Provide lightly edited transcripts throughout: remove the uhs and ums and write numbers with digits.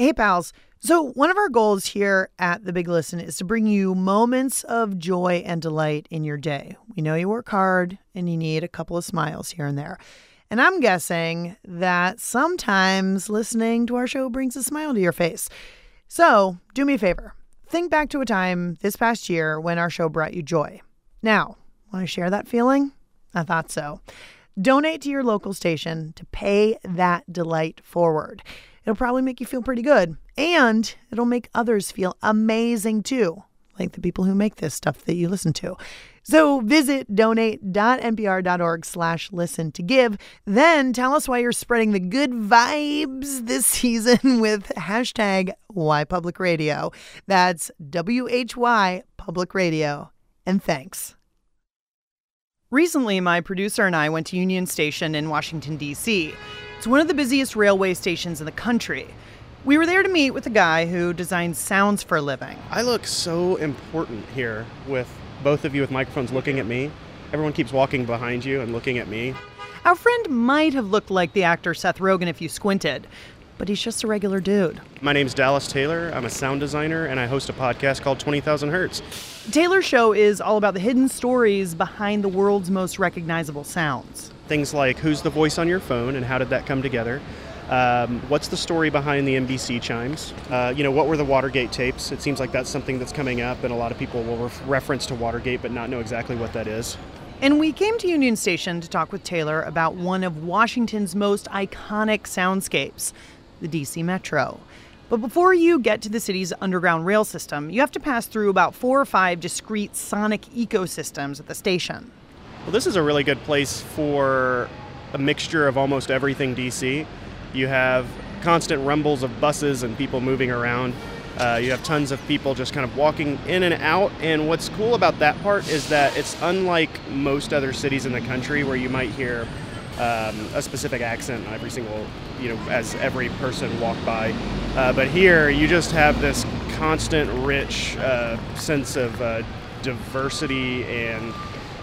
Hey, pals. So one of our goals here at The Big Listen is to bring you moments of joy and delight in your day. We know you work hard and you need a couple of smiles here and there. And I'm guessing that sometimes listening to our show brings a smile to your face. So do me a favor. Think back to a time this past year when our show brought you joy. Now, want to share that feeling? I thought so. Donate to your local station to pay that delight forward. It'll probably make you feel pretty good, and it'll make others feel amazing too, like the people who make this stuff that you listen to. So visit donate.npr.org/listen to give. Then tell us why you're spreading the good vibes this season with hashtag WhyPublicRadio. That's WHY Public Radio. And thanks. Recently, my producer and I went to Union Station in Washington, D.C., It's one of the busiest railway stations in the country. We were there to meet with a guy who designs sounds for a living. I look so important here with both of you with microphones looking at me. Everyone keeps walking behind you and looking at me. Our friend might have looked like the actor Seth Rogen if you squinted, but he's just a regular dude. My name's Dallas Taylor. I'm a sound designer, and I host a podcast called 20,000 Hertz. Taylor's show is all about the hidden stories behind the world's most recognizable sounds. Things like, who's the voice on your phone and how did that come together? What's the story behind the NBC chimes? What were the Watergate tapes? It seems like that's something that's coming up, and a lot of people will reference to Watergate but not know exactly what that is. And we came to Union Station to talk with Taylor about one of Washington's most iconic soundscapes, the DC Metro. But before you get to the city's underground rail system, you have to pass through about 4 or 5 discrete sonic ecosystems at the station. Well, this is a really good place for a mixture of almost everything DC. You have constant rumbles of buses and people moving around. You have tons of people just kind of walking in and out. And what's cool about that part is that it's unlike most other cities in the country where you might hear a specific accent on every single, as every person walked by. But here you just have this constant, rich sense of diversity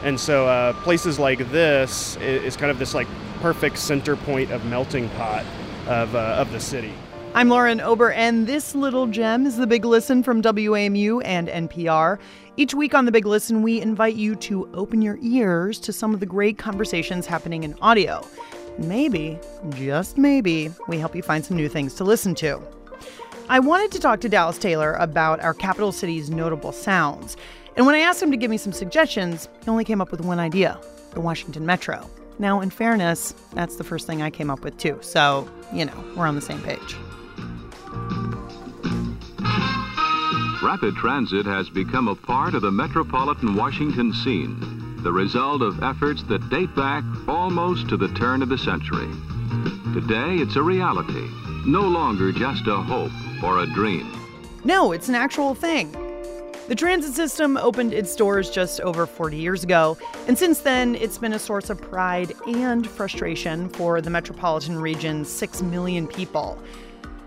And so places like this is kind of this like perfect center point of melting pot of the city. I'm Lauren Ober, and this little gem is The Big Listen from WAMU and NPR. Each week on The Big Listen, we invite you to open your ears to some of the great conversations happening in audio. Maybe, just maybe, we help you find some new things to listen to. I wanted to talk to Dallas Taylor about our capital city's notable sounds. And when I asked him to give me some suggestions, he only came up with one idea, the Washington Metro. Now, in fairness, that's the first thing I came up with, too. So, we're on the same page. Rapid transit has become a part of the metropolitan Washington scene, the result of efforts that date back almost to the turn of the century. Today, it's a reality, no longer just a hope or a dream. No, it's an actual thing. The transit system opened its doors just over 40 years ago, and since then, it's been a source of pride and frustration for the metropolitan region's 6 million people.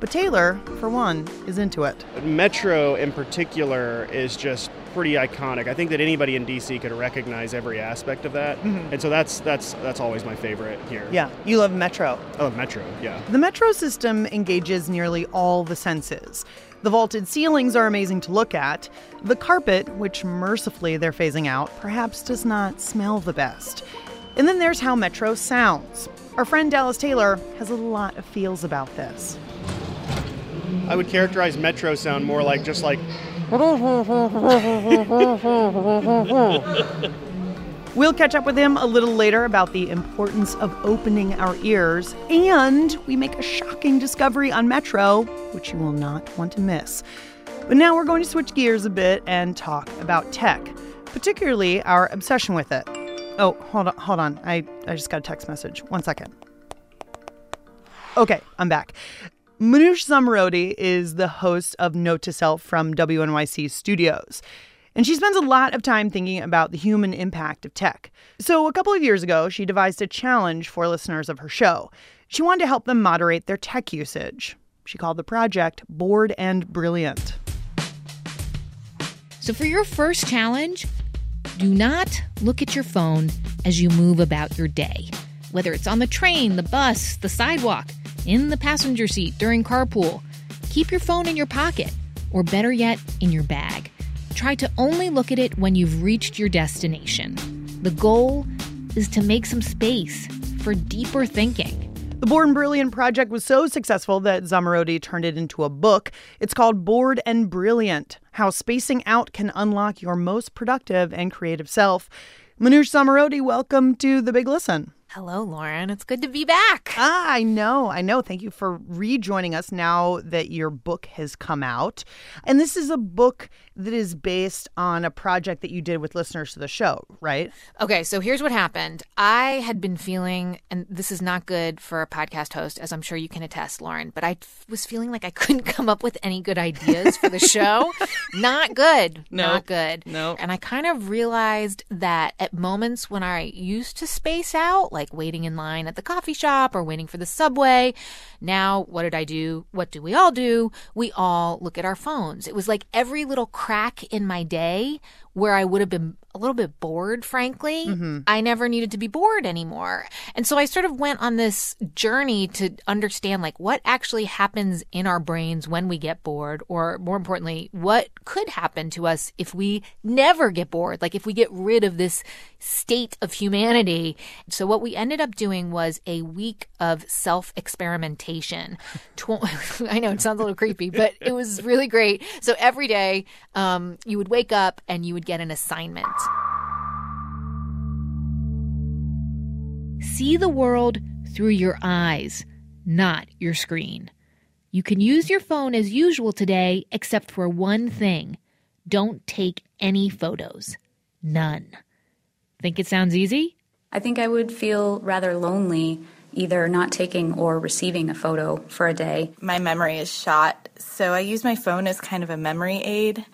But Taylor, for one, is into it. Metro, in particular, is just pretty iconic. I think that anybody in D.C. could recognize every aspect of that, and so that's always my favorite here. Yeah, you love Metro. I love Metro, yeah. The Metro system engages nearly all the senses. The vaulted ceilings are amazing to look at. The carpet, which mercifully they're phasing out, perhaps does not smell the best. And then there's how Metro sounds. Our friend Dallas Taylor has a lot of feels about this. I would characterize Metro sound more like just like... We'll catch up with him a little later about the importance of opening our ears, and we make a shocking discovery on Metro, which you will not want to miss. But now we're going to switch gears a bit and talk about tech, particularly our obsession with it. Oh, hold on. I just got a text message. One second. Okay, I'm back. Manoush Zomorodi is the host of Note to Self from WNYC Studios. And she spends a lot of time thinking about the human impact of tech. So a couple of years ago, she devised a challenge for listeners of her show. She wanted to help them moderate their tech usage. She called the project Bored and Brilliant. So for your first challenge, do not look at your phone as you move about your day. Whether it's on the train, the bus, the sidewalk, in the passenger seat, during carpool. keep your phone in your pocket, or better yet, in your bag. Try to only look at it when you've reached your destination. The goal is to make some space for deeper thinking. The Bored and Brilliant project was so successful that Zomorodi turned it into a book. It's called Bored and Brilliant: How Spacing Out Can Unlock Your Most Productive and Creative Self. Manoush Zomorodi, welcome to The Big Listen. Hello, Lauren. It's good to be back. I know. Thank you for rejoining us now that your book has come out. And this is a book that is based on a project that you did with listeners to the show, right? Okay, so here's what happened. I had been feeling, and this is not good for a podcast host, as I'm sure you can attest, Lauren, but I was feeling like I couldn't come up with any good ideas for the show. Not good. No. Not good. No. And I kind of realized that at moments when I used to space out, like waiting in line at the coffee shop or waiting for the subway. Now, what did I do? What do we all do? We all look at our phones. It was like every little crack in my day where I would have been a little bit bored, frankly. Mm-hmm. I never needed to be bored anymore. And so I sort of went on this journey to understand, like, what actually happens in our brains when we get bored, or more importantly, what could happen to us if we never get bored, like if we get rid of this state of humanity. So what we ended up doing was a week of self-experimentation. I know it sounds a little creepy, but it was really great. So every day you would wake up and you would get an assignment. See the world through your eyes, not your screen. You can use your phone as usual today, except for one thing. Don't take any photos. None. Think it sounds easy? I think I would feel rather lonely, either not taking or receiving a photo for a day. My memory is shot, so I use my phone as kind of a memory aid.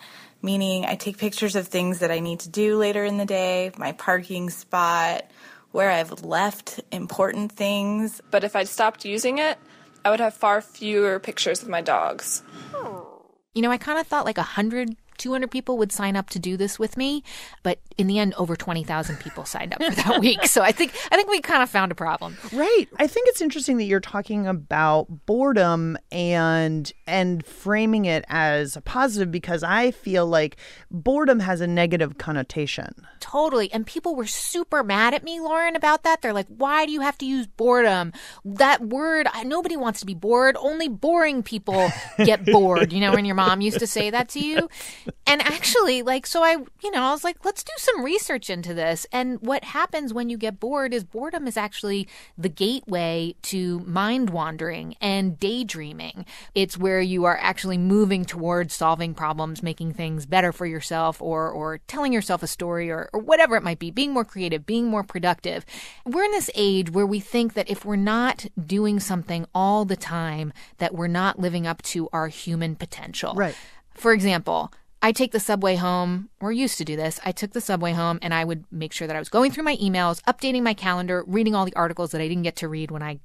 Meaning I take pictures of things that I need to do later in the day, my parking spot, where I've left important things. But if I'd stopped using it, I would have far fewer pictures of my dogs. You know, I kind of thought like 200 people would sign up to do this with me, but in the end, over 20,000 people signed up for that week. So I think we kind of found a problem. Right. I think it's interesting that you're talking about boredom and framing it as a positive, because I feel like boredom has a negative connotation. Totally. And people were super mad at me, Lauren, about that. They're like, why do you have to use boredom? That word, nobody wants to be bored. Only boring people get bored. You know, when your mom used to say that to you. And actually, like, so I was like, let's do some research into this. And what happens when you get bored is boredom is actually the gateway to mind wandering and daydreaming. It's where you are actually moving towards solving problems, making things better for yourself, or telling yourself a story, or whatever it might be, being more creative, being more productive. We're in this age where we think that if we're not doing something all the time, that we're not living up to our human potential. Right. For example, I take the subway home, or used to do this. I took the subway home and I would make sure that I was going through my emails, updating my calendar, reading all the articles that I didn't get to read when I,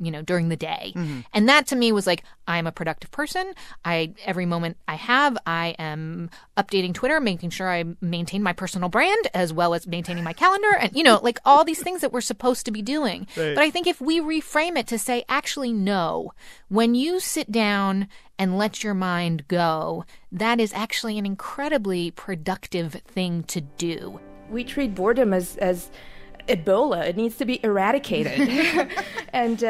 you know, during the day. Mm-hmm. And that to me was like, I'm a productive person. Every moment I have, I am updating Twitter, making sure I maintain my personal brand as well as maintaining my calendar and, you know, like all these things that we're supposed to be doing. Right. But I think if we reframe it to say, actually, no, when you sit down and let your mind go, that is actually an incredibly productive thing to do. We treat boredom as Ebola. It needs to be eradicated. And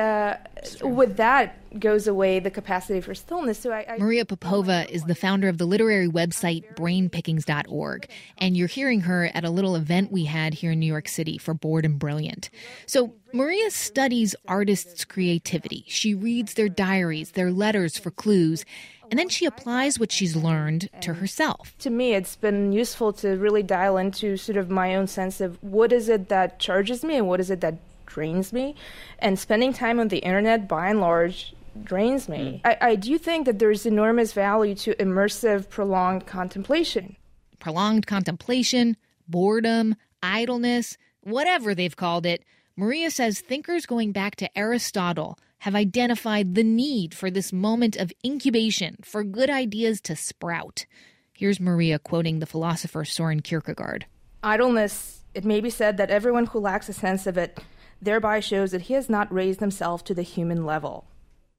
with that goes away the capacity for stillness. So Maria Popova is the founder of the literary website brainpickings.org, and you're hearing her at a little event we had here in New York City for Bored and Brilliant. So Maria studies artists' creativity. She reads their diaries, their letters for clues, and then she applies what she's learned to herself. To me, it's been useful to really dial into sort of my own sense of what is it that charges me and what is it that drains me. And spending time on the internet, by and large, drains me. I do think that there's enormous value to immersive, prolonged contemplation. Prolonged contemplation, boredom, idleness, whatever they've called it. Maria says thinkers going back to Aristotle have identified the need for this moment of incubation for good ideas to sprout. Here's Maria quoting the philosopher Soren Kierkegaard. Idleness, it may be said that everyone who lacks a sense of it thereby shows that he has not raised himself to the human level.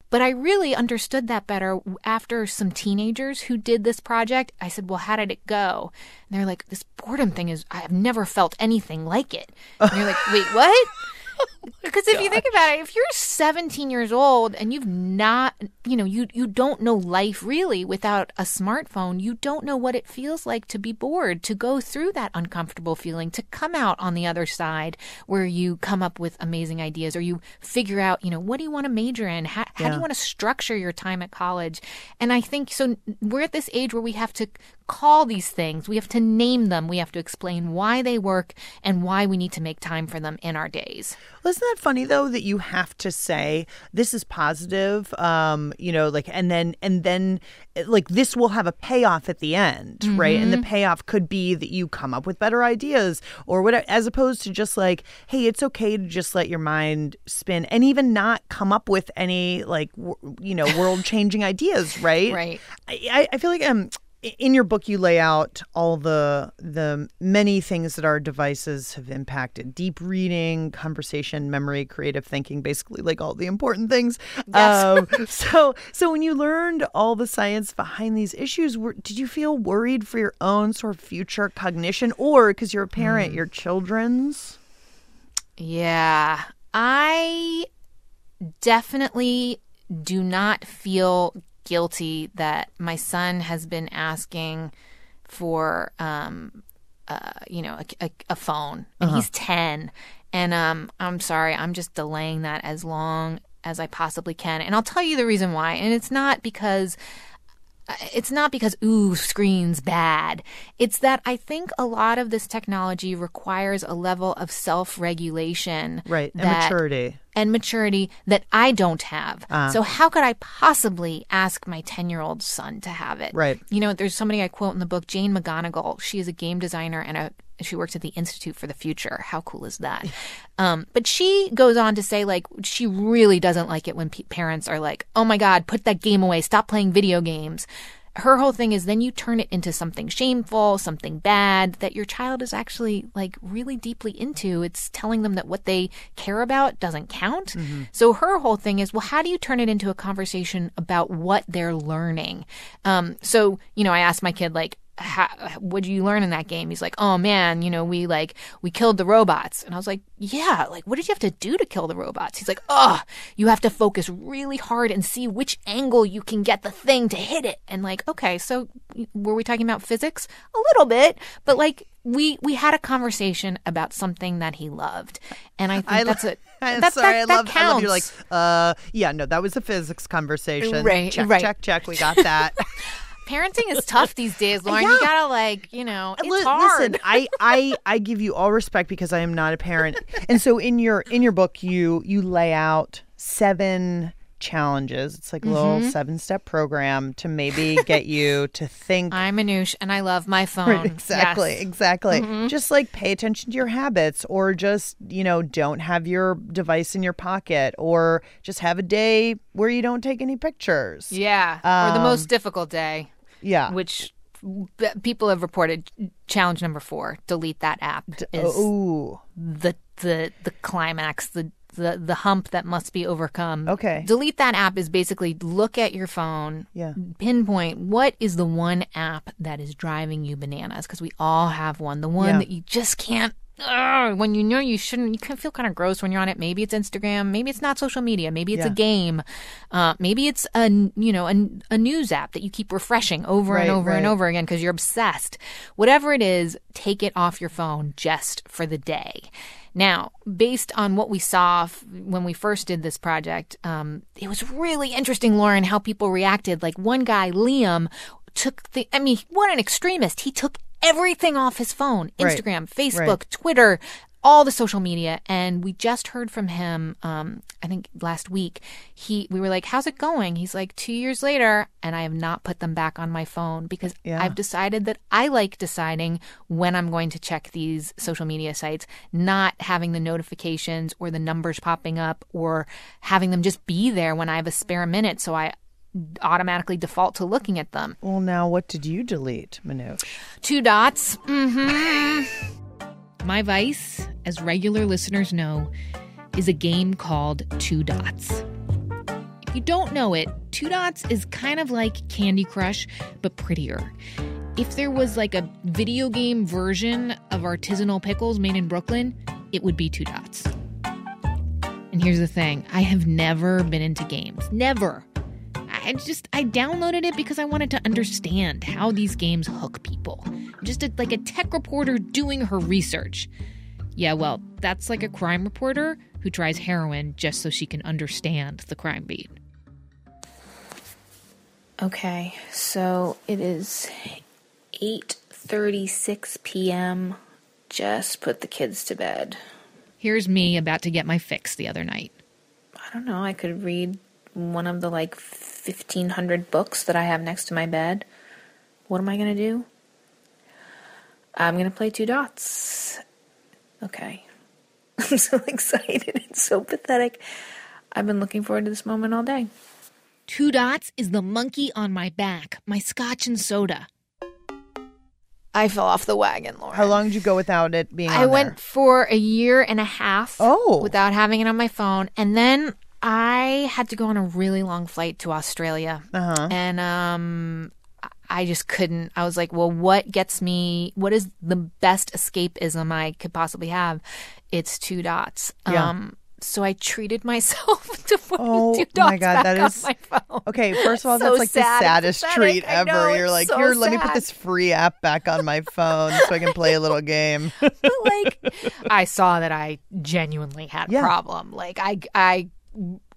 But I really understood that better after some teenagers who did this project. I said, well, how did it go? And they're like, this boredom thing is, I've never felt anything like it. And you're like, wait, what? Because if you think about it, if you're 17 years old and you've not, you know, you don't know life really without a smartphone, you don't know what it feels like to be bored, to go through that uncomfortable feeling, to come out on the other side where you come up with amazing ideas or you figure out, you know, what do you want to major in? How do you want to structure your time at college? And I think so we're at this age where we have to call these things. We have to name them. We have to explain why they work and why we need to make time for them in our days. Well, isn't that funny, though, that you have to say this is positive, you know, like and then like this will have a payoff at the end. Mm-hmm. Right. And the payoff could be that you come up with better ideas or whatever, as opposed to just like, hey, it's OK to just let your mind spin and even not come up with any like, you know, world changing ideas. Right. Right. I feel like in your book, you lay out all the many things that our devices have impacted. Deep reading, conversation, memory, creative thinking, basically like all the important things. Yes. So when you learned all the science behind these issues, did you feel worried for your own sort of future cognition or, because you're a parent, your children's? Yeah, I definitely do not feel guilty that my son has been asking for, you know, a phone, and he's 10. And I'm sorry, I'm just delaying that as long as I possibly can. And I'll tell you the reason why. And it's not because, ooh, screen's bad. It's that I think a lot of this technology requires a level of self-regulation. Right, and maturity. And maturity that I don't have. So how could I possibly ask my 10-year-old son to have it? Right. You know, there's somebody I quote in the book, Jane McGonigal. She is a game designer and she works at the Institute for the Future. How cool is that? But she goes on to say, like, she really doesn't like it when parents are like, oh, my God, put that game away. Stop playing video games. Her whole thing is then you turn it into something shameful, something bad that your child is actually like really deeply into. It's telling them that what they care about doesn't count. Mm-hmm. So her whole thing is, well, how do you turn it into a conversation about what they're learning? So, you know, I asked my kid, like, what did you learn in that game? He's like, oh man, you know, we killed the robots. And I was like, yeah, like what did you have to do to kill the robots? He's like, oh, you have to focus really hard and see which angle you can get the thing to hit it. And like, okay, so were we talking about physics? A little bit, but like we had a conversation about something that he loved. And I think that's it. I love you're like, yeah, no, that was a physics conversation. Right, check, we got that. Parenting is tough these days, Lauren. Yeah. You gotta like, you know, it's hard. Listen, I give you all respect because I am not a parent. And so in your book, you lay out 7 challenges. It's like a little 7-step program to maybe get you to think. I'm Manoush and I love my phone. Right, exactly. Yes. Exactly. Mm-hmm. Just like pay attention to your habits or just, you know, don't have your device in your pocket or just have a day where you don't take any pictures. Yeah. Or the most difficult day. Yeah. Which people have reported challenge number 4, delete that app is the climax, the hump that must be overcome. Okay. Delete that app is basically look at your phone, pinpoint what is the one app that is driving you bananas, because we all have one, the one that you just can't, when you know you shouldn't, you can feel kind of gross when you're on it. Maybe it's Instagram. Maybe it's not social media. Maybe it's a game. Maybe it's a news app that you keep refreshing over and over and over again because you're obsessed. Whatever it is, take it off your phone just for the day. Now, based on what we saw when we first did this project, it was really interesting, Lauren, how people reacted. Like one guy, Liam, what an extremist. He took everything off his phone, Instagram, Facebook, Twitter, all the social media. And we just heard from him, I think last week, we were like, how's it going? He's like, 2 years later, and I have not put them back on my phone because I've decided that I like deciding when I'm going to check these social media sites, not having the notifications or the numbers popping up or having them just be there when I have a spare minute. So I automatically default to looking at them. Well, now what did you delete, Manoush? 2 Dots. Mm-hmm. My vice, as regular listeners know, is a game called 2 Dots. you don't know it, Two Dots is kind of like Candy Crush, but prettier. If there was like a video game version of artisanal pickles made in Brooklyn, it would be Two Dots. And here's the thing. I have never been into games. Never. I downloaded it because I wanted to understand how these games hook people. Like a tech reporter doing her research. Yeah, well, that's like a crime reporter who tries heroin just so she can understand the crime beat. Okay, so it is 8:36 p.m. Just put the kids to bed. Here's me about to get my fix the other night. I don't know, I could read one of the, 1,500 books that I have next to my bed. What am I going to do? I'm going to play Two Dots. Okay. I'm so excited. It's so pathetic. I've been looking forward to this moment all day. Two Dots is the monkey on my back, my scotch and soda. I fell off the wagon, Lauren. How long did you go without it being on there? I went for a year and a half without having it on my phone. And then I had to go on a really long flight to Australia. Uh-huh. And I just couldn't. I was like, well, what is the best escapism I could possibly have? It's Two Dots. Yeah. So I treated myself to putting Two Dots on my phone. Okay, first of all, that's like the saddest treat ever. You're like, here, let me put this free app back on my phone so I can play a little game. I saw that I genuinely had a problem.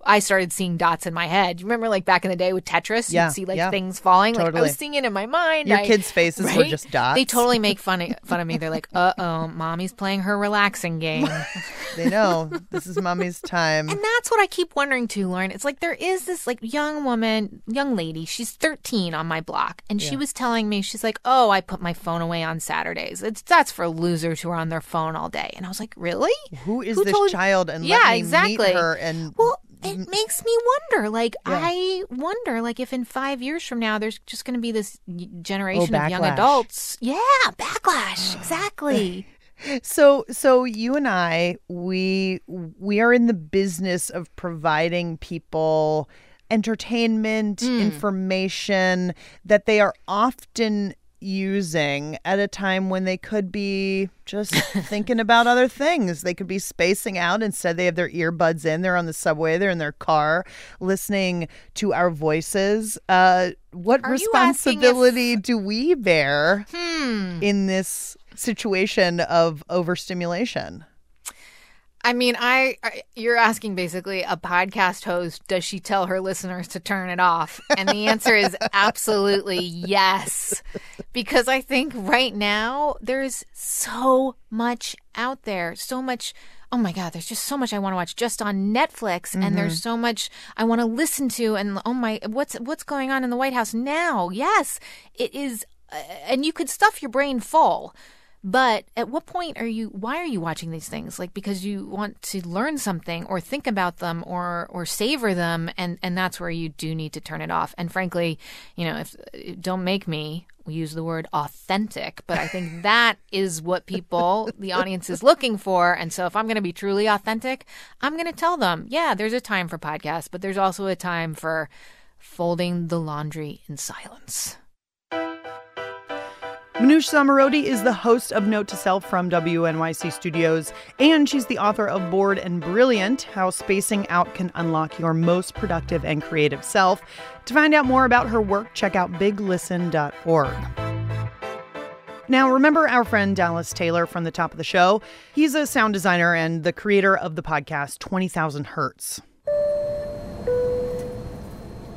I started seeing dots in my head. You remember, back in the day with Tetris, you'd see things falling. Totally. I was seeing it in my mind. Your kids' faces were just dots. They totally make fun of me. They're like, "Uh-oh, mommy's playing her relaxing game." They know this is mommy's time. And that's what I keep wondering too, Lauren. It's like there is this young lady. She's 13 on my block, and she was telling me, she's like, "Oh, I put my phone away on Saturdays. That's for losers who are on their phone all day." And I was like, "Really? Who is this child?" And meet her and it makes me wonder. I wonder, if in 5 years from now, there's just going to be this generation of young adults. Yeah, backlash. Exactly. So you and I, we are in the business of providing people entertainment, information that they are often using at a time when they could be just thinking about other things. They could be spacing out. Instead, they have their earbuds in. They're on the subway. They're in their car listening to our voices. What responsibility do we bear in this situation of overstimulation? I mean, you're asking basically a podcast host, does she tell her listeners to turn it off? And the answer is absolutely yes. Because I think right now there's so much out there, so much. Oh my God, there's just so much I want to watch just on Netflix, and there's so much I want to listen to. And what's going on in the White House now? Yes, it is. And you could stuff your brain full. But at what point why are you watching these things? Because you want to learn something or think about them or savor them. And that's where you do need to turn it off. And frankly, don't make me use the word authentic, but I think that is what the audience is looking for. And so if I'm going to be truly authentic, I'm going to tell them, yeah, there's a time for podcasts, but there's also a time for folding the laundry in silence. Manoush Zomorodi is the host of Note to Self from WNYC Studios, and she's the author of Bored and Brilliant, How Spacing Out Can Unlock Your Most Productive and Creative Self. To find out more about her work, check out biglisten.org. Now, remember our friend Dallas Taylor from the top of the show? He's a sound designer and the creator of the podcast 20,000 Hertz.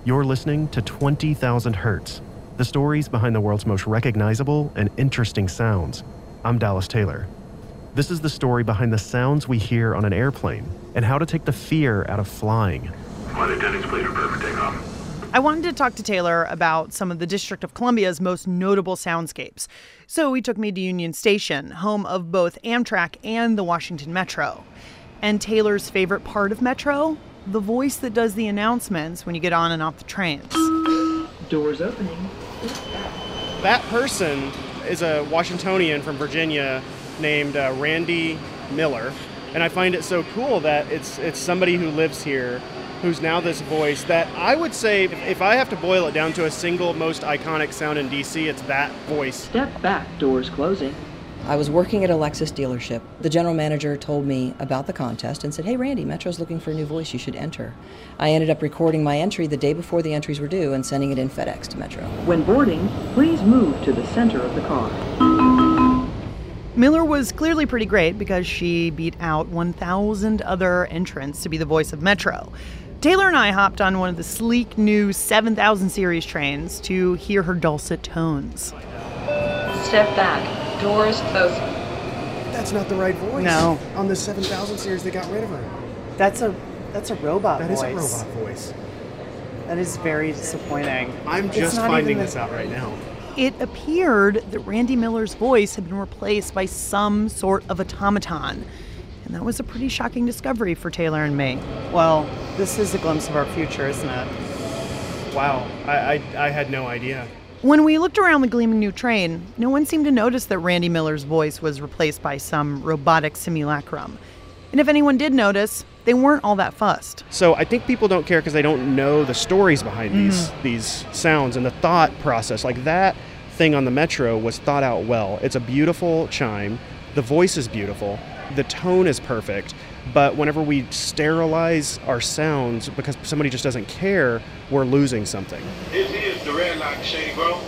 You're listening to 20,000 Hertz. The stories behind the world's most recognizable and interesting sounds. I'm Dallas Taylor. This is the story behind the sounds we hear on an airplane and how to take the fear out of flying. I wanted to talk to Taylor about some of the District of Columbia's most notable soundscapes. So he took me to Union Station, home of both Amtrak and the Washington Metro. And Taylor's favorite part of Metro? The voice that does the announcements when you get on and off the trains. Doors opening. That person is a Washingtonian from Virginia named Randy Miller, and I find it so cool that it's somebody who lives here who's now this voice that I would say, if I have to boil it down to a single most iconic sound in D.C., it's that voice. Step back, doors closing. I was working at a Lexus dealership. The general manager told me about the contest and said, hey, Randy, Metro's looking for a new voice. You should enter. I ended up recording my entry the day before the entries were due and sending it in FedEx to Metro. When boarding, please move to the center of the car. Miller was clearly pretty great because she beat out 1,000 other entrants to be the voice of Metro. Taylor and I hopped on one of the sleek new 7,000 series trains to hear her dulcet tones. Step back. Doors closing. That's not the right voice. No. On the 7,000 series, they got rid of her. That's a robot voice. That is a robot voice. That is very disappointing. I'm just finding this out right now. It appeared that Randy Miller's voice had been replaced by some sort of automaton. And that was a pretty shocking discovery for Taylor and me. Well, this is a glimpse of our future, isn't it? Wow. I had no idea. When we looked around the gleaming new train, no one seemed to notice that Randy Miller's voice was replaced by some robotic simulacrum. And if anyone did notice, they weren't all that fussed. So I think people don't care because they don't know the stories behind these sounds and the thought process. Like that thing on the Metro was thought out well. It's a beautiful chime. The voice is beautiful. The tone is perfect. But whenever we sterilize our sounds because somebody just doesn't care, we're losing something. This is the Red Lock Shade, bro.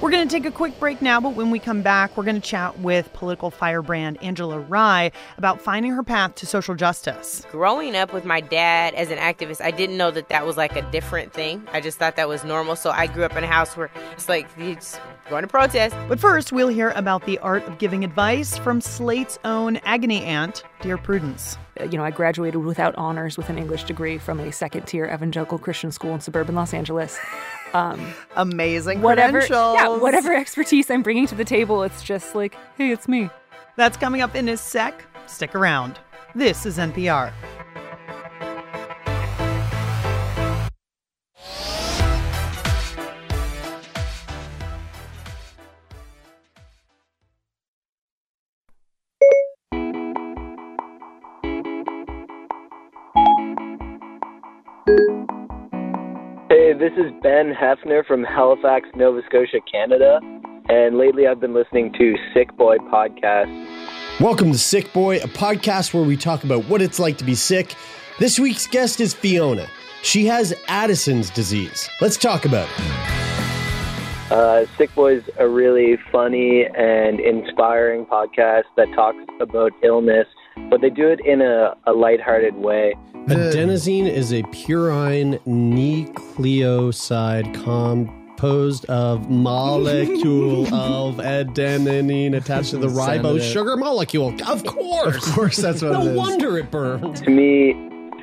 We're going to take a quick break now, but when we come back, we're going to chat with political firebrand Angela Rye about finding her path to social justice. Growing up with my dad as an activist, I didn't know that that was like a different thing. I just thought that was normal. So I grew up in a house where it's like, you just going to protest. But first, we'll hear about the art of giving advice from Slate's own agony aunt, Dear Prudence. You know, I graduated without honors with an English degree from a second-tier evangelical Christian school in suburban Los Angeles. Amazing credentials. Whatever expertise I'm bringing to the table, it's just like, hey, it's me. That's coming up in a sec. Stick around. This is NPR. This is Ben Hefner from Halifax, Nova Scotia, Canada, and lately I've been listening to Sick Boy Podcast. Welcome to Sick Boy, a podcast where we talk about what it's like to be sick. This week's guest is Fiona. She has Addison's disease. Let's talk about it. Sick Boy is a really funny and inspiring podcast that talks about illness, but they do it in a lighthearted way. Adenosine is a purine nucleoside composed of molecule of adenine attached to the ribo sugar molecule. Of course. Of course, that's what it is. No wonder it burned. To me,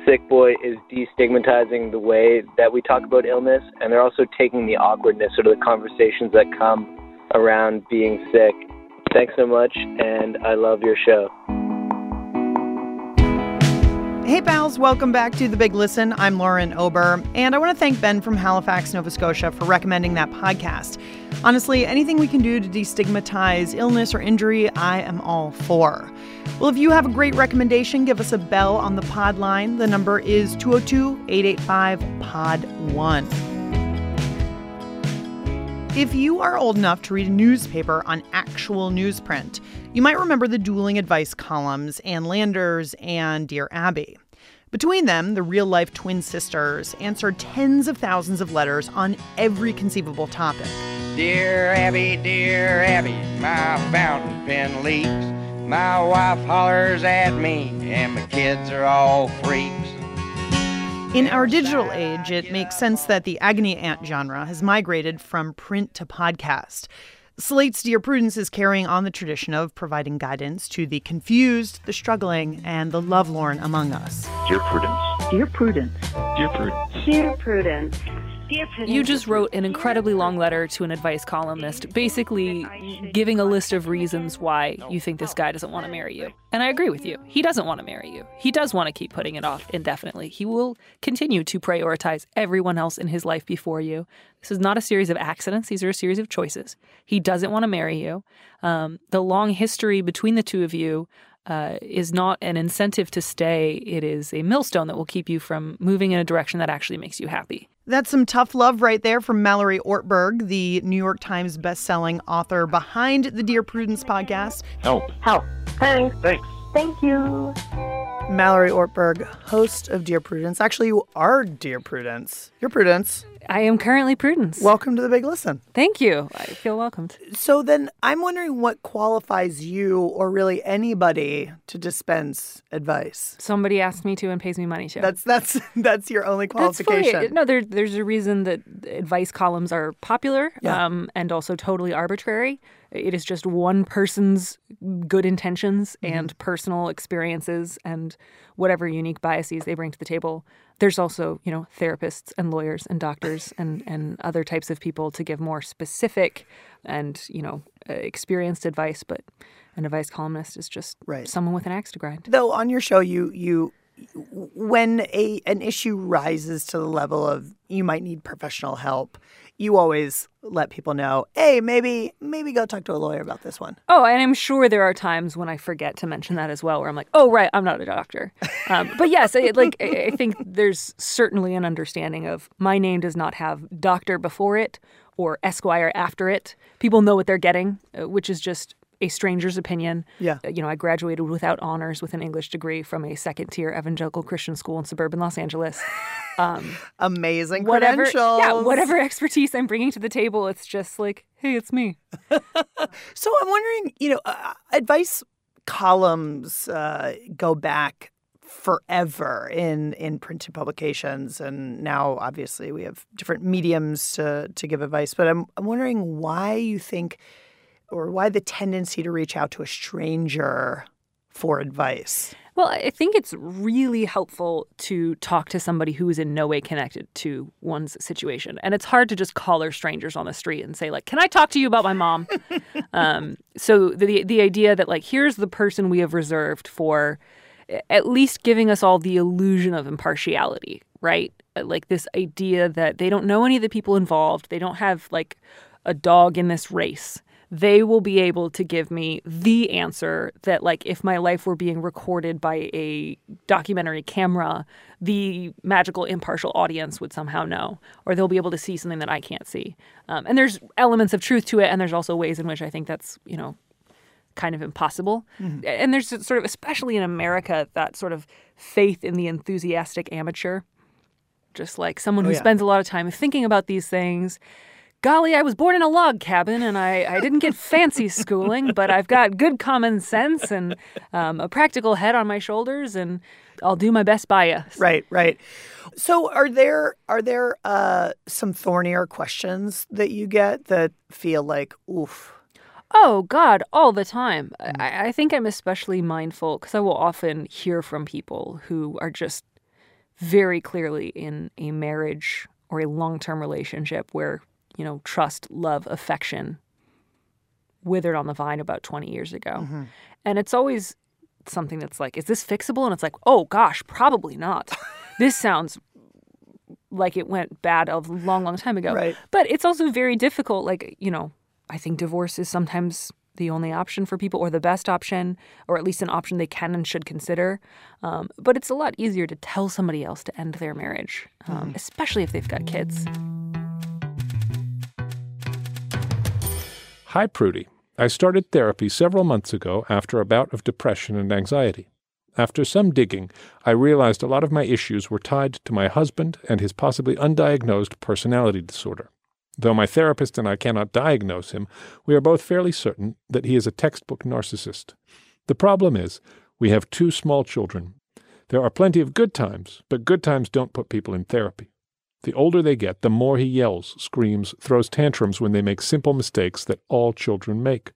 Sick Boy is destigmatizing the way that we talk about illness, and they're also taking the awkwardness out of the conversations that come around being sick. Thanks so much, and I love your show. Hey, pals. Welcome back to The Big Listen. I'm Lauren Ober, and I want to thank Ben from Halifax, Nova Scotia, for recommending that podcast. Honestly, anything we can do to destigmatize illness or injury, I am all for. Well, if you have a great recommendation, give us a bell on the pod line. The number is 202-885-POD1. If you are old enough to read a newspaper on actual newsprint, you might remember the dueling advice columns, Ann Landers and Dear Abby. Between them, the real-life twin sisters answered tens of thousands of letters on every conceivable topic. Dear Abby, my fountain pen leaks. My wife hollers at me, and my kids are all freaks. In our digital age, it makes sense that the agony aunt genre has migrated from print to podcast. Slate's Dear Prudence is carrying on the tradition of providing guidance to the confused, the struggling, and the lovelorn among us. Dear Prudence. Dear Prudence. Dear Prudence. Dear Prudence. You just wrote an incredibly long letter to an advice columnist, basically giving a list of reasons why you think this guy doesn't want to marry you. And I agree with you. He doesn't want to marry you. He does want to keep putting it off indefinitely. He will continue to prioritize everyone else in his life before you. This is not a series of accidents. These are a series of choices. He doesn't want to marry you. The long history between the two of you is not an incentive to stay. It is a millstone that will keep you from moving in a direction that actually makes you happy. That's some tough love right there from Mallory Ortberg, the New York Times bestselling author behind the Dear Prudence podcast. Help. Help. Thanks. Thanks. Thank you. Mallory Ortberg, host of Dear Prudence. Actually, you are Dear Prudence. You're Prudence. I am currently Prudence. Welcome to The Big Listen. Thank you. I feel welcomed. So then I'm wondering what qualifies you or really anybody to dispense advice. Somebody asks me to and pays me money, show. That's your only qualification. That's no, there's a reason that advice columns are popular and also totally arbitrary. It is just one person's good intentions and personal experiences and whatever unique biases they bring to the table. There's also, you know, therapists and lawyers and doctors and other types of people to give more specific and, you know, experienced advice. But an advice columnist is just someone with an axe to grind. Though on your show, you when an issue rises to the level of you might need professional help, you always let people know, hey, maybe go talk to a lawyer about this one. Oh, and I'm sure there are times when I forget to mention that as well, where I'm like, oh, right, I'm not a doctor. But yes, I think there's certainly an understanding of my name does not have doctor before it or Esquire after it. People know what they're getting, which is just a stranger's opinion. Yeah. You know, I graduated without honors with an English degree from a second-tier evangelical Christian school in suburban Los Angeles. Amazing credentials. Yeah, whatever expertise I'm bringing to the table, it's just like, hey, it's me. So I'm wondering, you know, advice columns go back forever in printed publications, and now obviously we have different mediums to give advice. But I'm wondering why you think, or why the tendency to reach out to a stranger for advice? Well, I think it's really helpful to talk to somebody who is in no way connected to one's situation. And it's hard to just collar strangers on the street and say, like, can I talk to you about my mom? So the idea that, like, here's the person we have reserved for at least giving us all the illusion of impartiality, right? Like this idea that they don't know any of the people involved. They don't have, like, a dog in this race. They will be able to give me the answer that, like, if my life were being recorded by a documentary camera, the magical impartial audience would somehow know, or they'll be able to see something that I can't see. And there's elements of truth to it, and there's also ways in which I think that's, you know, kind of impossible. Mm-hmm. And there's sort of, especially in America, that sort of faith in the enthusiastic amateur, just like someone who spends a lot of time thinking about these things. Golly, I was born in a log cabin, and I didn't get fancy schooling, but I've got good common sense and a practical head on my shoulders, and I'll do my best by you. Right, right. So are there some thornier questions that you get that feel like, oof? Oh, God, all the time. I think I'm especially mindful because I will often hear from people who are just very clearly in a marriage or a long-term relationship where, you know, trust, love, affection withered on the vine about 20 years ago. Mm-hmm. And it's always something that's like, is this fixable? And it's like, oh, gosh, probably not. This sounds like it went bad a long, long time ago. Right. But it's also very difficult. Like, you know, I think divorce is sometimes the only option for people, or the best option, or at least an option they can and should consider. But it's a lot easier to tell somebody else to end their marriage, especially if they've got kids. Hi, Prudy. I started therapy several months ago after a bout of depression and anxiety. After some digging, I realized a lot of my issues were tied to my husband and his possibly undiagnosed personality disorder. Though my therapist and I cannot diagnose him, we are both fairly certain that he is a textbook narcissist. The problem is, we have two small children. There are plenty of good times, but good times don't put people in therapy. The older they get, the more he yells, screams, throws tantrums when they make simple mistakes that all children make.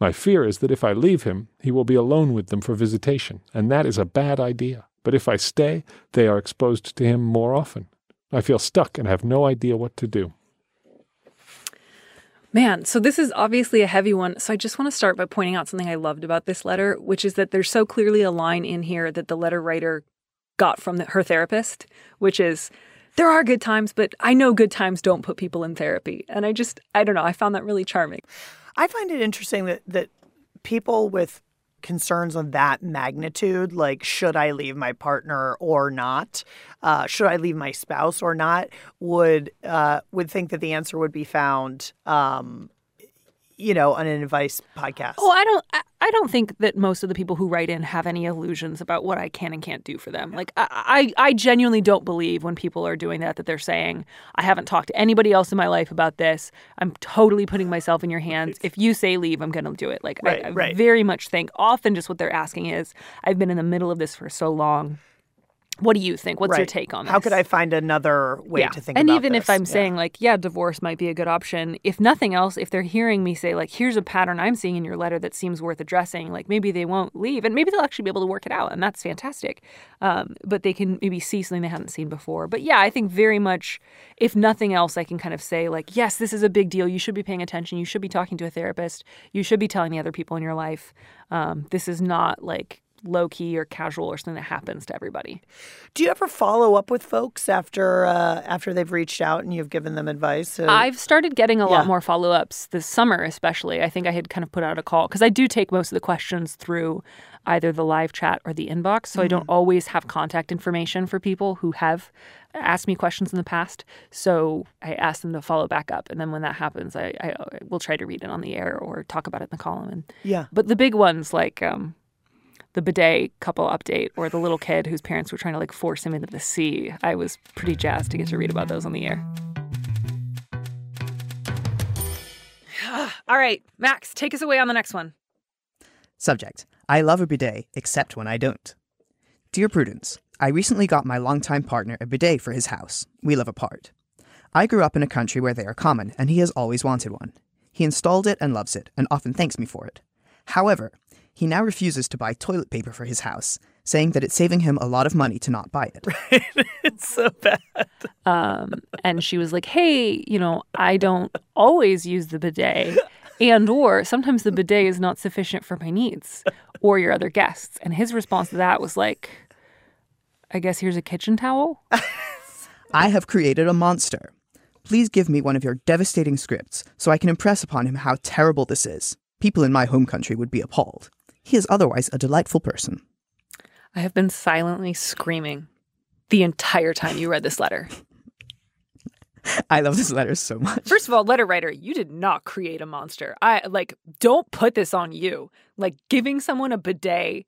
My fear is that if I leave him, he will be alone with them for visitation, and that is a bad idea. But if I stay, they are exposed to him more often. I feel stuck and have no idea what to do. Man, so this is obviously a heavy one. So I just want to start by pointing out something I loved about this letter, which is that there's so clearly a line in here that the letter writer got from her therapist, which is, there are good times, but I know good times don't put people in therapy. And I don't know, I found that really charming. I find it interesting that people with concerns of that magnitude, like should I leave my partner or not, should I leave my spouse or not, would think that the answer would be found, you know, on an advice podcast. Oh, I don't think that most of the people who write in have any illusions about what I can and can't do for them. Like, I genuinely don't believe when people are doing that, that they're saying, I haven't talked to anybody else in my life about this. I'm totally putting myself in your hands. If you say leave, I'm going to do it. Like, I very much think often just what they're asking is, I've been in the middle of this for so long. What do you think? What's your take on this? How could I find another way to think about this? And even if I'm saying, like, divorce might be a good option, if nothing else, if they're hearing me say, like, here's a pattern I'm seeing in your letter that seems worth addressing, like, maybe they won't leave. And maybe they'll actually be able to work it out. And that's fantastic. But they can maybe see something they haven't seen before. But, I think very much, if nothing else, I can kind of say, like, yes, this is a big deal. You should be paying attention. You should be talking to a therapist. You should be telling the other people in your life. This is not, like, low-key or casual or something that happens to everybody. Do you ever follow up with folks after they've reached out and you've given them advice? I've started getting a lot more follow-ups this summer, especially. I think I had kind of put out a call because I do take most of the questions through either the live chat or the inbox, so I don't always have contact information for people who have asked me questions in the past. So I ask them to follow back up. And then when that happens, I will try to read it on the air or talk about it in the column. But the big ones like... the bidet couple update or the little kid whose parents were trying to, like, force him into the sea. I was pretty jazzed to get to read about those on the air. All right, Max, take us away on the next one. Subject: I love a bidet, except when I don't. Dear Prudence, I recently got my longtime partner a bidet for his house. We live apart. I grew up in a country where they are common, and he has always wanted one. He installed it and loves it, and often thanks me for it. However, he now refuses to buy toilet paper for his house, saying that it's saving him a lot of money to not buy it. Right. It's so bad. And she was like, hey, you know, I don't always use the bidet. And or sometimes the bidet is not sufficient for my needs or your other guests. And his response to that was like, I guess here's a kitchen towel. I have created a monster. Please give me one of your devastating scripts so I can impress upon him how terrible this is. People in my home country would be appalled. He is otherwise a delightful person. I have been silently screaming the entire time you read this letter. I love this letter so much. First of all, letter writer, you did not create a monster. Don't put this on you. Like, giving someone a bidet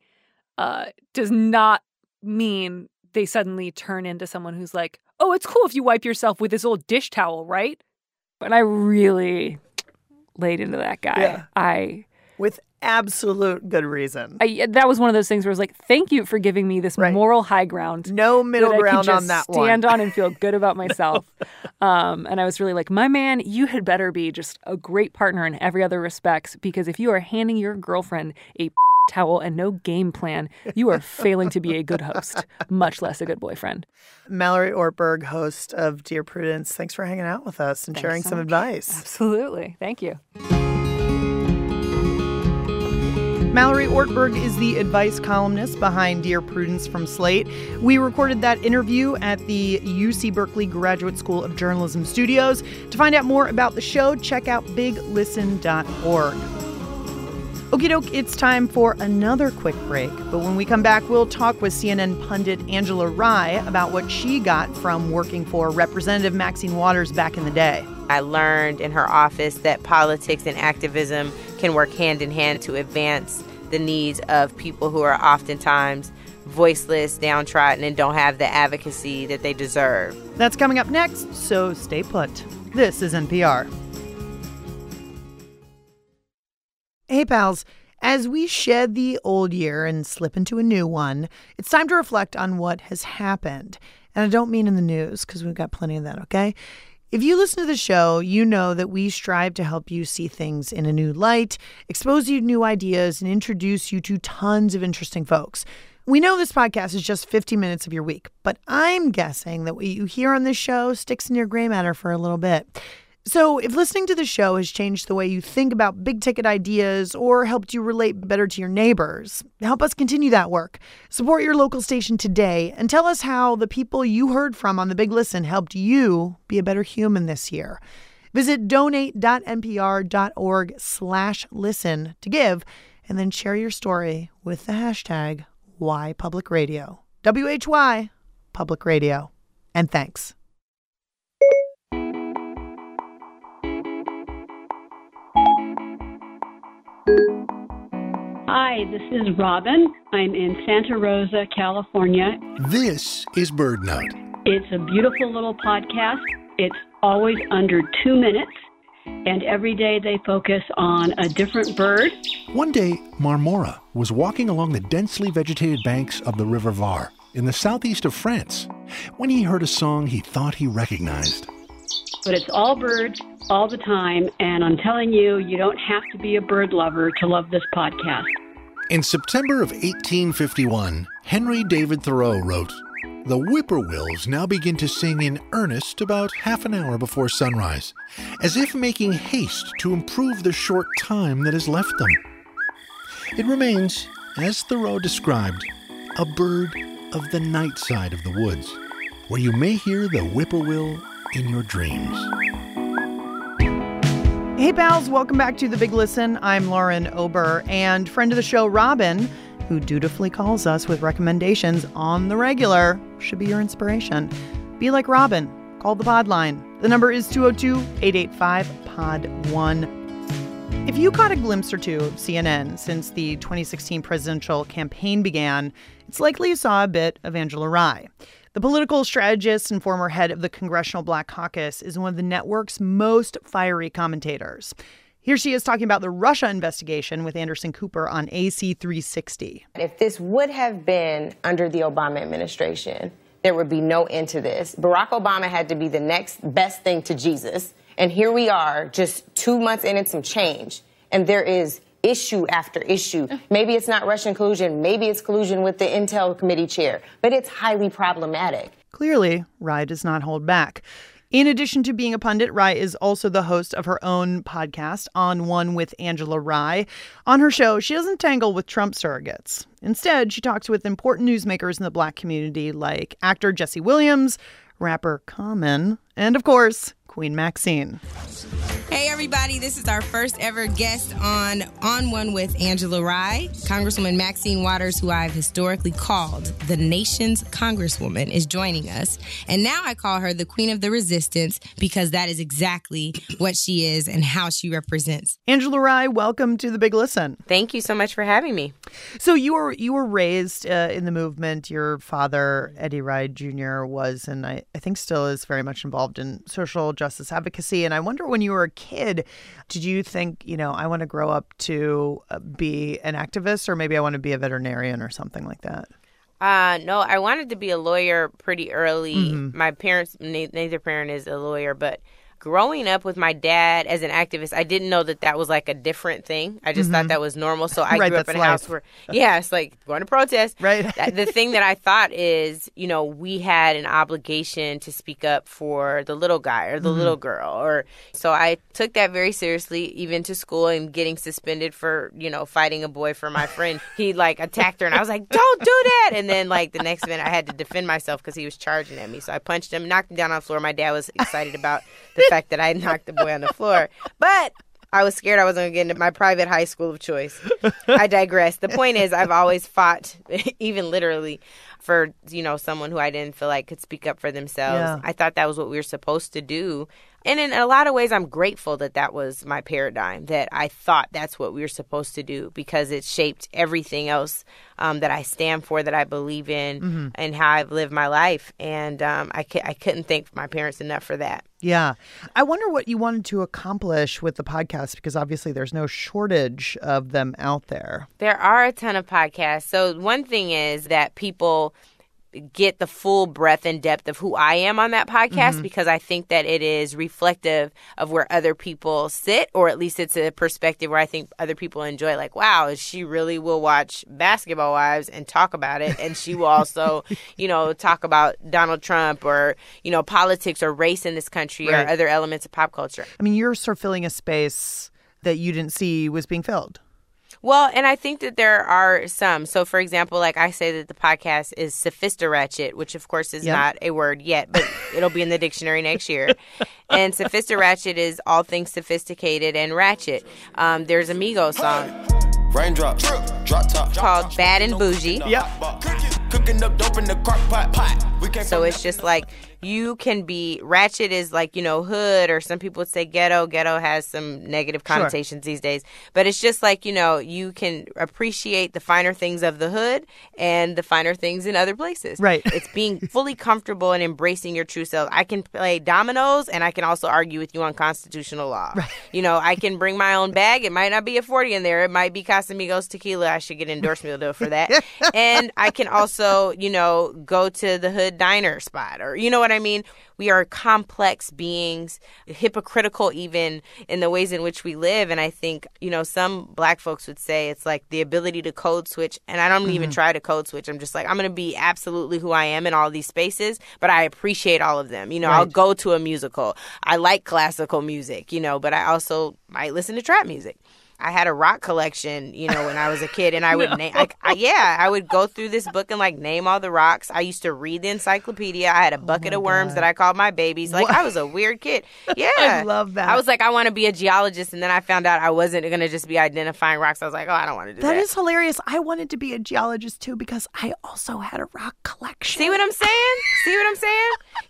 does not mean they suddenly turn into someone who's like, oh, it's cool if you wipe yourself with this old dish towel, right? But I really laid into that guy. Yeah. With absolute good reason. That was one of those things where I was like, thank you for giving me this moral high ground. No middle ground on that one. Stand on and feel good about myself. And I was really like, my man, you had better be just a great partner in every other respects, because if you are handing your girlfriend a towel and no game plan, you are failing to be a good host, much less a good boyfriend. Mallory Ortberg, host of Dear Prudence, thanks for hanging out with us and sharing some advice. Absolutely. Thank you. Mallory Ortberg is the advice columnist behind Dear Prudence from Slate. We recorded that interview at the UC Berkeley Graduate School of Journalism Studios. To find out more about the show, check out biglisten.org. Okie doke, it's time for another quick break. But when we come back, we'll talk with CNN pundit Angela Rye about what she got from working for Representative Maxine Waters back in the day. I learned in her office that politics and activism can work hand in hand to advance the needs of people who are oftentimes voiceless, downtrodden, and don't have the advocacy that they deserve. That's coming up next, so stay put. This is NPR. Hey, pals. As we shed the old year and slip into a new one, it's time to reflect on what has happened. And I don't mean in the news, because we've got plenty of that, okay? If you listen to the show, you know that we strive to help you see things in a new light, expose you to new ideas, and introduce you to tons of interesting folks. We know this podcast is just 50 minutes of your week, but I'm guessing that what you hear on this show sticks in your gray matter for a little bit. So if listening to the show has changed the way you think about big-ticket ideas or helped you relate better to your neighbors, help us continue that work. Support your local station today and tell us how the people you heard from on The Big Listen helped you be a better human this year. Visit donate.npr.org/listen to give and then share your story with the hashtag WhyPublicRadio. WHY Public Radio. And thanks. Hi, this is Robin. I'm in Santa Rosa, California. This is BirdNote. It's a beautiful little podcast. It's always under 2 minutes, and every day they focus on a different bird. One day, Marmora was walking along the densely vegetated banks of the River Var in the southeast of France when he heard a song he thought he recognized. But it's all birds, all the time, and I'm telling you, you don't have to be a bird lover to love this podcast. In September of 1851, Henry David Thoreau wrote, "The whippoorwills now begin to sing in earnest about half an hour before sunrise, as if making haste to improve the short time that is left them." It remains, as Thoreau described, a bird of the night side of the woods, where you may hear the whippoorwill in your dreams. Hey, pals, welcome back to The Big Listen. I'm Lauren Ober, and friend of the show, Robin, who dutifully calls us with recommendations on the regular, should be your inspiration. Be like Robin. Call the pod line. The number is 202-885-POD1. If you caught a glimpse or two of CNN since the 2016 presidential campaign began, it's likely you saw a bit of Angela Rye. The political strategist and former head of the Congressional Black Caucus is one of the network's most fiery commentators. Here she is talking about the Russia investigation with Anderson Cooper on AC 360. If this would have been under the Obama administration, there would be no end to this. Barack Obama had to be the next best thing to Jesus. And here we are, just 2 months in and some change. And there is issue after issue. Maybe it's not Russian collusion. Maybe it's collusion with the Intel Committee chair. But it's highly problematic. Clearly, Rye does not hold back. In addition to being a pundit, Rye is also the host of her own podcast, On One with Angela Rye. On her show, she doesn't tangle with Trump surrogates. Instead, she talks with important newsmakers in the Black community like actor Jesse Williams, rapper Common, and, of course, Queen Maxine. Hey, everybody. This is our first ever guest on One with Angela Rye. Congresswoman Maxine Waters, who I've historically called the nation's Congresswoman, is joining us. And now I call her the Queen of the Resistance because that is exactly what she is and how she represents. Angela Rye, welcome to The Big Listen. Thank you so much for having me. So you were raised in the movement. Your father, Eddie Rye Jr., was, and I think still is, very much involved in social justice advocacy. And I wonder, when you were a kid, did you think, you know, I want to grow up to be an activist, or maybe I want to be a veterinarian or something like that? No, I wanted to be a lawyer pretty early. Mm-hmm. My parents, neither parent is a lawyer, but growing up with my dad as an activist, I didn't know that was like a different thing. I just thought that was normal. So I grew up in a house where, it's like going to protest. Right. The thing that I thought is, you know, we had an obligation to speak up for the little guy or the little girl. So I took that very seriously, even to school and getting suspended for, you know, fighting a boy for my friend. He like attacked her and I was like, don't do that. And then like the next minute I had to defend myself because he was charging at me. So I punched him, knocked him down on the floor. My dad was excited about the fact that I knocked the boy on the floor. But I was scared I wasn't going to get into my private high school of choice. I digress. The point is, I've always fought, even literally, for, you know, someone who I didn't feel like could speak up for themselves. Yeah. I thought that was what we were supposed to do. And in a lot of ways, I'm grateful that that was my paradigm, that I thought that's what we were supposed to do, because it shaped everything else that I stand for, that I believe in, and how I've lived my life. And I couldn't thank my parents enough for that. Yeah. I wonder what you wanted to accomplish with the podcast, because obviously there's no shortage of them out there. There are a ton of podcasts. So one thing is that people get the full breadth and depth of who I am on that podcast, because I think that it is reflective of where other people sit, or at least it's a perspective where I think other people enjoy, like, wow, she really will watch Basketball Wives and talk about it. And she will also, you know, talk about Donald Trump or, you know, politics or race in this country or other elements of pop culture. I mean, you're sort of filling a space that you didn't see was being filled. Well, and I think that there are some. So, for example, like I say that the podcast is Sophistiratchet, which, of course, is not a word yet, but it'll be in the dictionary next year. And Sophistiratchet is all things sophisticated and ratchet. There's a Migos song. Raindrops, drop top, called Bad and Bougie. Yep. Cooking up dope in the crock pot. So it's just like you can be ratchet is like, you know, hood, or some people would say ghetto. Ghetto has some negative connotations these days. But it's just like, you know, you can appreciate the finer things of the hood and the finer things in other places. Right. It's being fully comfortable and embracing your true self. I can play dominoes and I can also argue with you on constitutional law. Right. You know, I can bring my own bag. It might not be a 40 in there. It might be Casamigos tequila. I should get an endorsement deal for that. And I can also, you know, go to the hood diner spot, or, you know what I mean? We are complex beings, hypocritical even in the ways in which we live. And I think, you know, some black folks would say it's like the ability to code switch. And I don't even try to code switch. I'm just like, I'm going to be absolutely who I am in all these spaces, but I appreciate all of them. You know, right. I'll go to a musical. I like classical music, you know, but I also might listen to trap music. I had a rock collection, you know, when I was a kid, and I would name, like, I would go through this book and like name all the rocks. I used to read the encyclopedia. I had a bucket of worms that I called my babies. Like, what? I was a weird kid. Yeah, I love that. I was like, I want to be a geologist, and then I found out I wasn't going to just be identifying rocks. I was like, oh, I don't want to do that. That is hilarious. I wanted to be a geologist too because I also had a rock collection. See what I'm saying?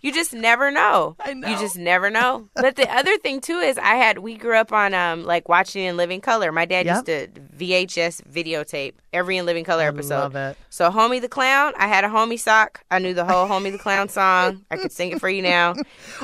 You just never know. I know. You just never know. But the other thing too is we grew up on like watching In Living Color. My dad used to VHS videotape every In Living Color episode. I love it. So Homie the Clown, I had a Homie sock. I knew the whole Homie the Clown song. I could sing it for you now.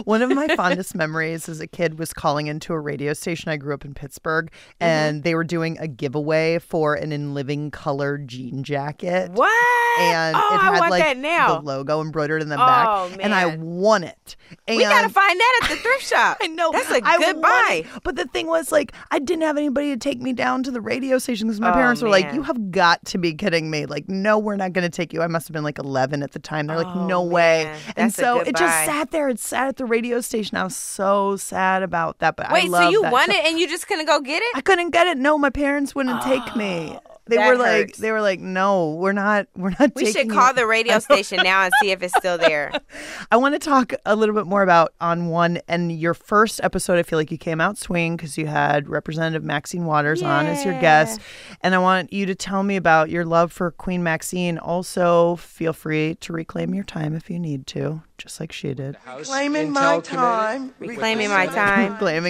One of my fondest memories as a kid was calling into a radio station. I grew up in Pittsburgh, and they were doing a giveaway for an In Living Color jean jacket. What? And it had the logo embroidered in the back. Man. And I won it. And we got to find that at the thrift shop. I know. That's a good buy. But the thing was, like, I didn't have anybody to take me down to the radio station because my parents were like, you have got to be kidding me. Like, no, we're not going to take you. I must have been like 11 at the time. They're like, no way. That's and so it just sat there. It sat at the radio station. I was so sad about that. But wait, I so you that. Won so, it and you just couldn't go get it? I couldn't get it. No, my parents wouldn't take me. They that were like, hurts. They were like, no, we're not. We should call the radio station now and see if it's still there. I want to talk a little bit more about On One and your first episode. I feel like you came out swinging because you had Representative Maxine Waters on as your guest, and I want you to tell me about your love for Queen Maxine. Also, feel free to reclaim your time if you need to, just like she did. Reclaiming my time, reclaiming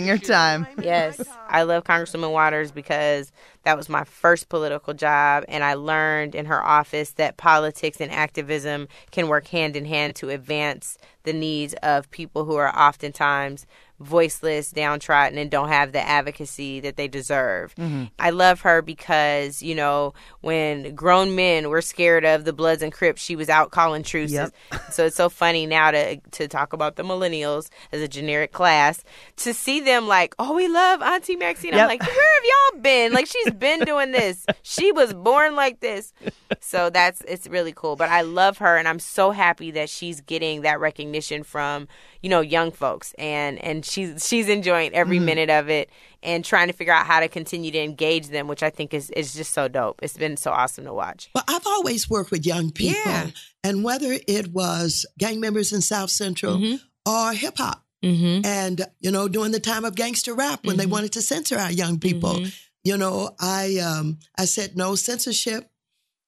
your time. Yes, I love Congresswoman Waters because that was my first political job, and I learned in her office that politics and activism can work hand in hand to advance the needs of people who are oftentimes voiceless, downtrodden, and don't have the advocacy that they deserve. I love her because, you know, when grown men were scared of the Bloods and Crips, she was out calling truces. So it's so funny now to talk about the millennials as a generic class, to see them like, oh, we love Auntie Maxine. I'm like, where have y'all been? Like, she's been doing this. She was born like this. So it's really cool. But I love her, and I'm so happy that she's getting that recognition from, you know, young folks, and she's enjoying every minute of it and trying to figure out how to continue to engage them, which I think is just so dope. It's been so awesome to watch. Well, I've always worked with young people, and whether it was gang members in South Central or hip hop, and, you know, during the time of gangster rap when they wanted to censor our young people, you know, I said, no, censorship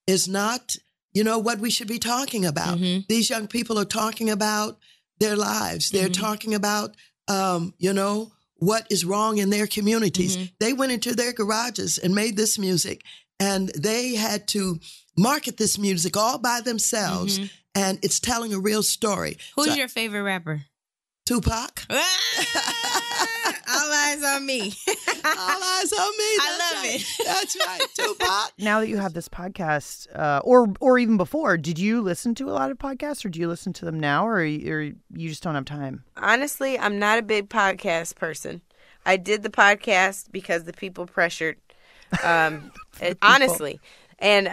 is not, you know, what we should be talking about. These young people are talking about their lives. They're talking about, you know, what is wrong in their communities. They went into their garages and made this music, and they had to market this music all by themselves, and it's telling a real story. Who's your favorite rapper? Tupac. All eyes on me. All eyes on me. I love it. That's right. Tupac. Now that you have this podcast, or even before, did you listen to a lot of podcasts, or do you listen to them now, or you just don't have time? Honestly, I'm not a big podcast person. I did the podcast because the people pressured. Honestly. And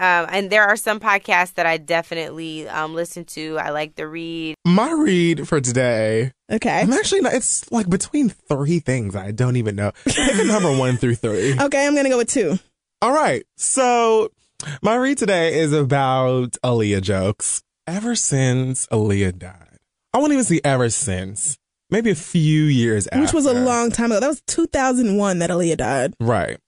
there are some podcasts that I definitely listen to. I like the read. My read for today. Okay. I'm actually not. It's like between 3 things. I don't even know. Pick number 1 through 3. Okay, I'm gonna go with 2. All right. So my read today is about Aaliyah jokes. Ever since Aaliyah died, I won't even see ever since. Maybe a few years after, which was a long time ago. That was 2001 that Aaliyah died. Right.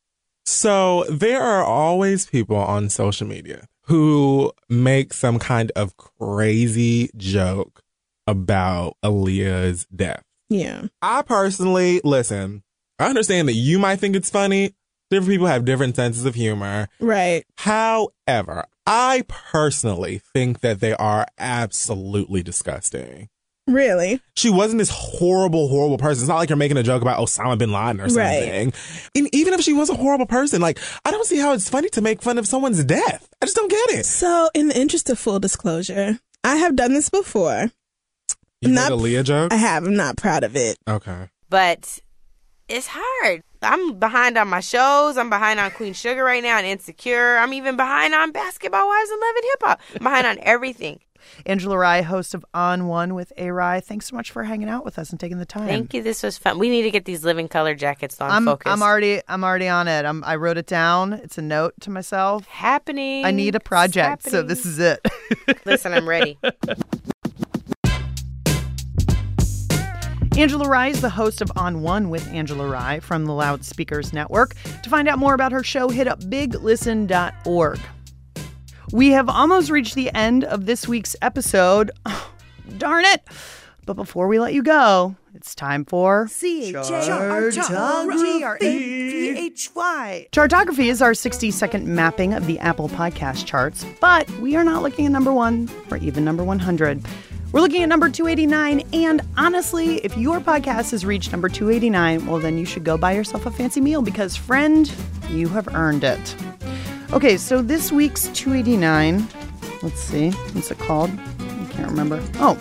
So there are always people on social media who make some kind of crazy joke about Aaliyah's death. Yeah. I personally, listen, I understand that you might think it's funny. Different people have different senses of humor. Right. However, I personally think that they are absolutely disgusting. Really? She wasn't this horrible, horrible person. It's not like you're making a joke about Osama bin Laden or something. Right. And even if she was a horrible person, like, I don't see how it's funny to make fun of someone's death. I just don't get it. So, in the interest of full disclosure, I have done this before. You made a Aaliyah joke? I have. I'm not proud of it. Okay. But it's hard. I'm behind on my shows. I'm behind on Queen Sugar right now and Insecure. I'm even behind on Basketball Wives and Love and Hip Hop. Behind on everything. Angela Rye, host of On One with A. Rye. Thanks so much for hanging out with us and taking the time. Thank you. This was fun. We need to get these living color jackets on focus. I'm already on it. I wrote it down. It's a note to myself. Happening. I need a project, so this is it. Listen, I'm ready. Angela Rye is the host of On One with Angela Rye from the Loudspeakers Network. To find out more about her show, hit up biglisten.org. We have almost reached the end of this week's episode. Oh, darn it. But before we let you go, it's time for Chartography. Chartography is our 60-second mapping of the Apple Podcast charts, but we are not looking at number one or even number 100. We're looking at number 289, and honestly, if your podcast has reached number 289, well, then you should go buy yourself a fancy meal because, friend, you have earned it. Okay, so this week's 289, let's see, what's it called? I can't remember. Oh,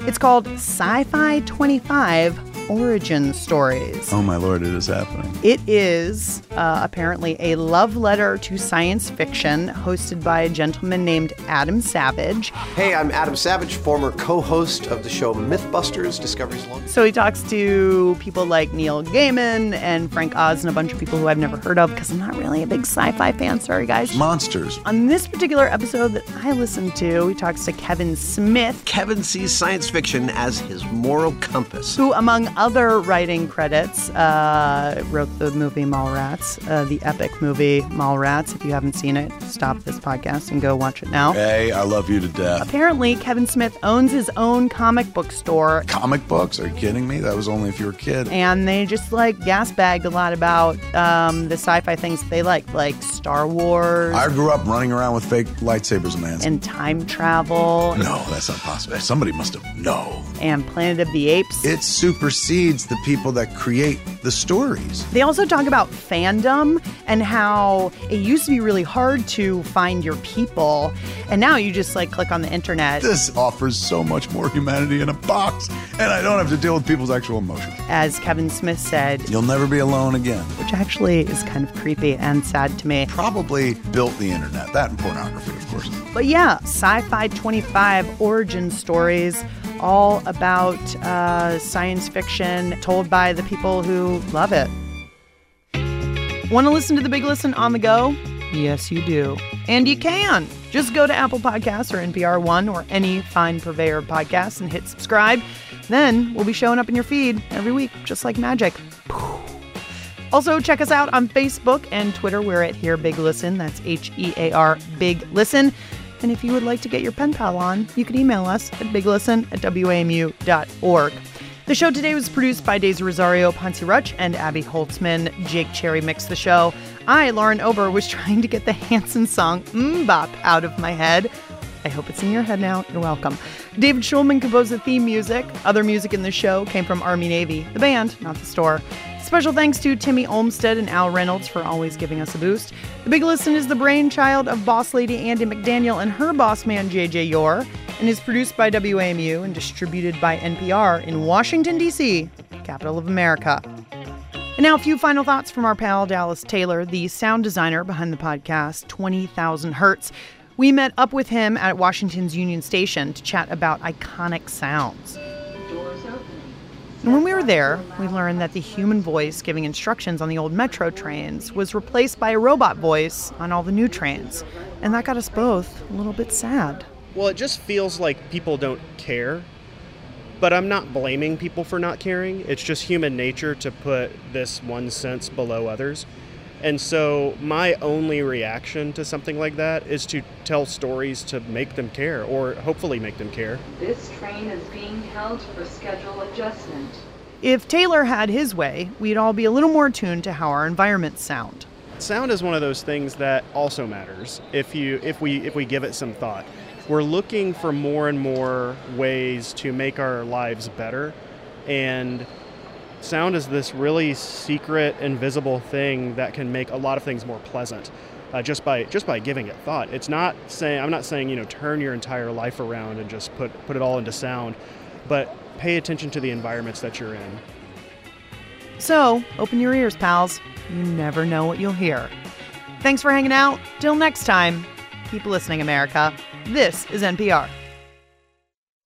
it's called Sci-Fi 25 Origin Stories. Oh, my Lord, it is happening. It is apparently a love letter to science fiction hosted by a gentleman named Adam Savage. Hey, I'm Adam Savage, former co-host of the show Mythbusters, Discovery's Long. So he talks to people like Neil Gaiman and Frank Oz and a bunch of people who I've never heard of because I'm not really a big sci-fi fan. Sorry, guys. Monsters. On this particular episode that I listened to, he talks to Kevin Smith. Kevin sees science fiction as his moral compass. Who, among other writing credits, wrote the movie Mallrats, the epic movie Mallrats. If you haven't seen it, stop this podcast and go watch it now. Hey, I love you to death. Apparently, Kevin Smith owns his own comic book store. Comic books? Are you kidding me? That was only if you were a kid. And they just, gas bagged a lot about the sci-fi things they like Star Wars. I grew up running around with fake lightsabers in my hands. And time travel. No, that's not possible. Somebody must have... No. And Planet of the Apes. It supersedes the people that create the stories. They also talk about fandom and how it used to be really hard to find your people. And now you just click on the internet. This offers so much more humanity in a box. And I don't have to deal with people's actual emotions. As Kevin Smith said, you'll never be alone again. Which actually is kind of creepy and sad to me. Probably built the internet. That and pornography, of course. But yeah, Sci-Fi 25 Origin Stories. All about science fiction told by the people who love it. Want to listen to The Big Listen on the go? Yes, you do. And you can. Just go to Apple Podcasts or NPR One or any fine purveyor of podcasts and hit subscribe. Then we'll be showing up in your feed every week, just like magic. Also, check us out on Facebook and Twitter. We're at Here Big Listen. That's HEAR Big Listen. And if you would like to get your pen pal on, you can email us at biglisten@wamu.org. The show today was produced by Daisy Rosario, Ponce Rutch, and Abby Holtzman. Jake Cherry mixed the show. I, Lauren Ober, was trying to get the Hanson song Mbop out of my head. I hope it's in your head now. You're welcome. David Schulman composed the theme music. Other music in the show came from Army Navy, the band, not the store. Special thanks to Timmy Olmstead and Al Reynolds for always giving us a boost. The Big Listen is the brainchild of boss lady Andy McDaniel and her boss man J.J. Yore, and is produced by WAMU and distributed by NPR in Washington, D.C., capital of America. And now a few final thoughts from our pal Dallas Taylor, the sound designer behind the podcast 20,000 Hertz. We met up with him at Washington's Union Station to chat about iconic sounds. And when we were there, we learned that the human voice giving instructions on the old metro trains was replaced by a robot voice on all the new trains. And that got us both a little bit sad. Well, it just feels like people don't care. But I'm not blaming people for not caring. It's just human nature to put this one sense below others. And so my only reaction to something like that is to tell stories to make them care, or hopefully make them care. This train is being held for schedule adjustment. If Taylor had his way, we'd all be a little more attuned to how our environments sound. Sound is one of those things that also matters if we give it some thought. We're looking for more and more ways to make our lives better, and sound is this really secret, invisible thing that can make a lot of things more pleasant just by giving it thought. It's not saying, I'm not saying, you know, turn your entire life around and just put it all into sound, but pay attention to the environments that you're in. So, open your ears, pals. You never know what you'll hear. Thanks for hanging out. Till next time, keep listening, America. This is NPR.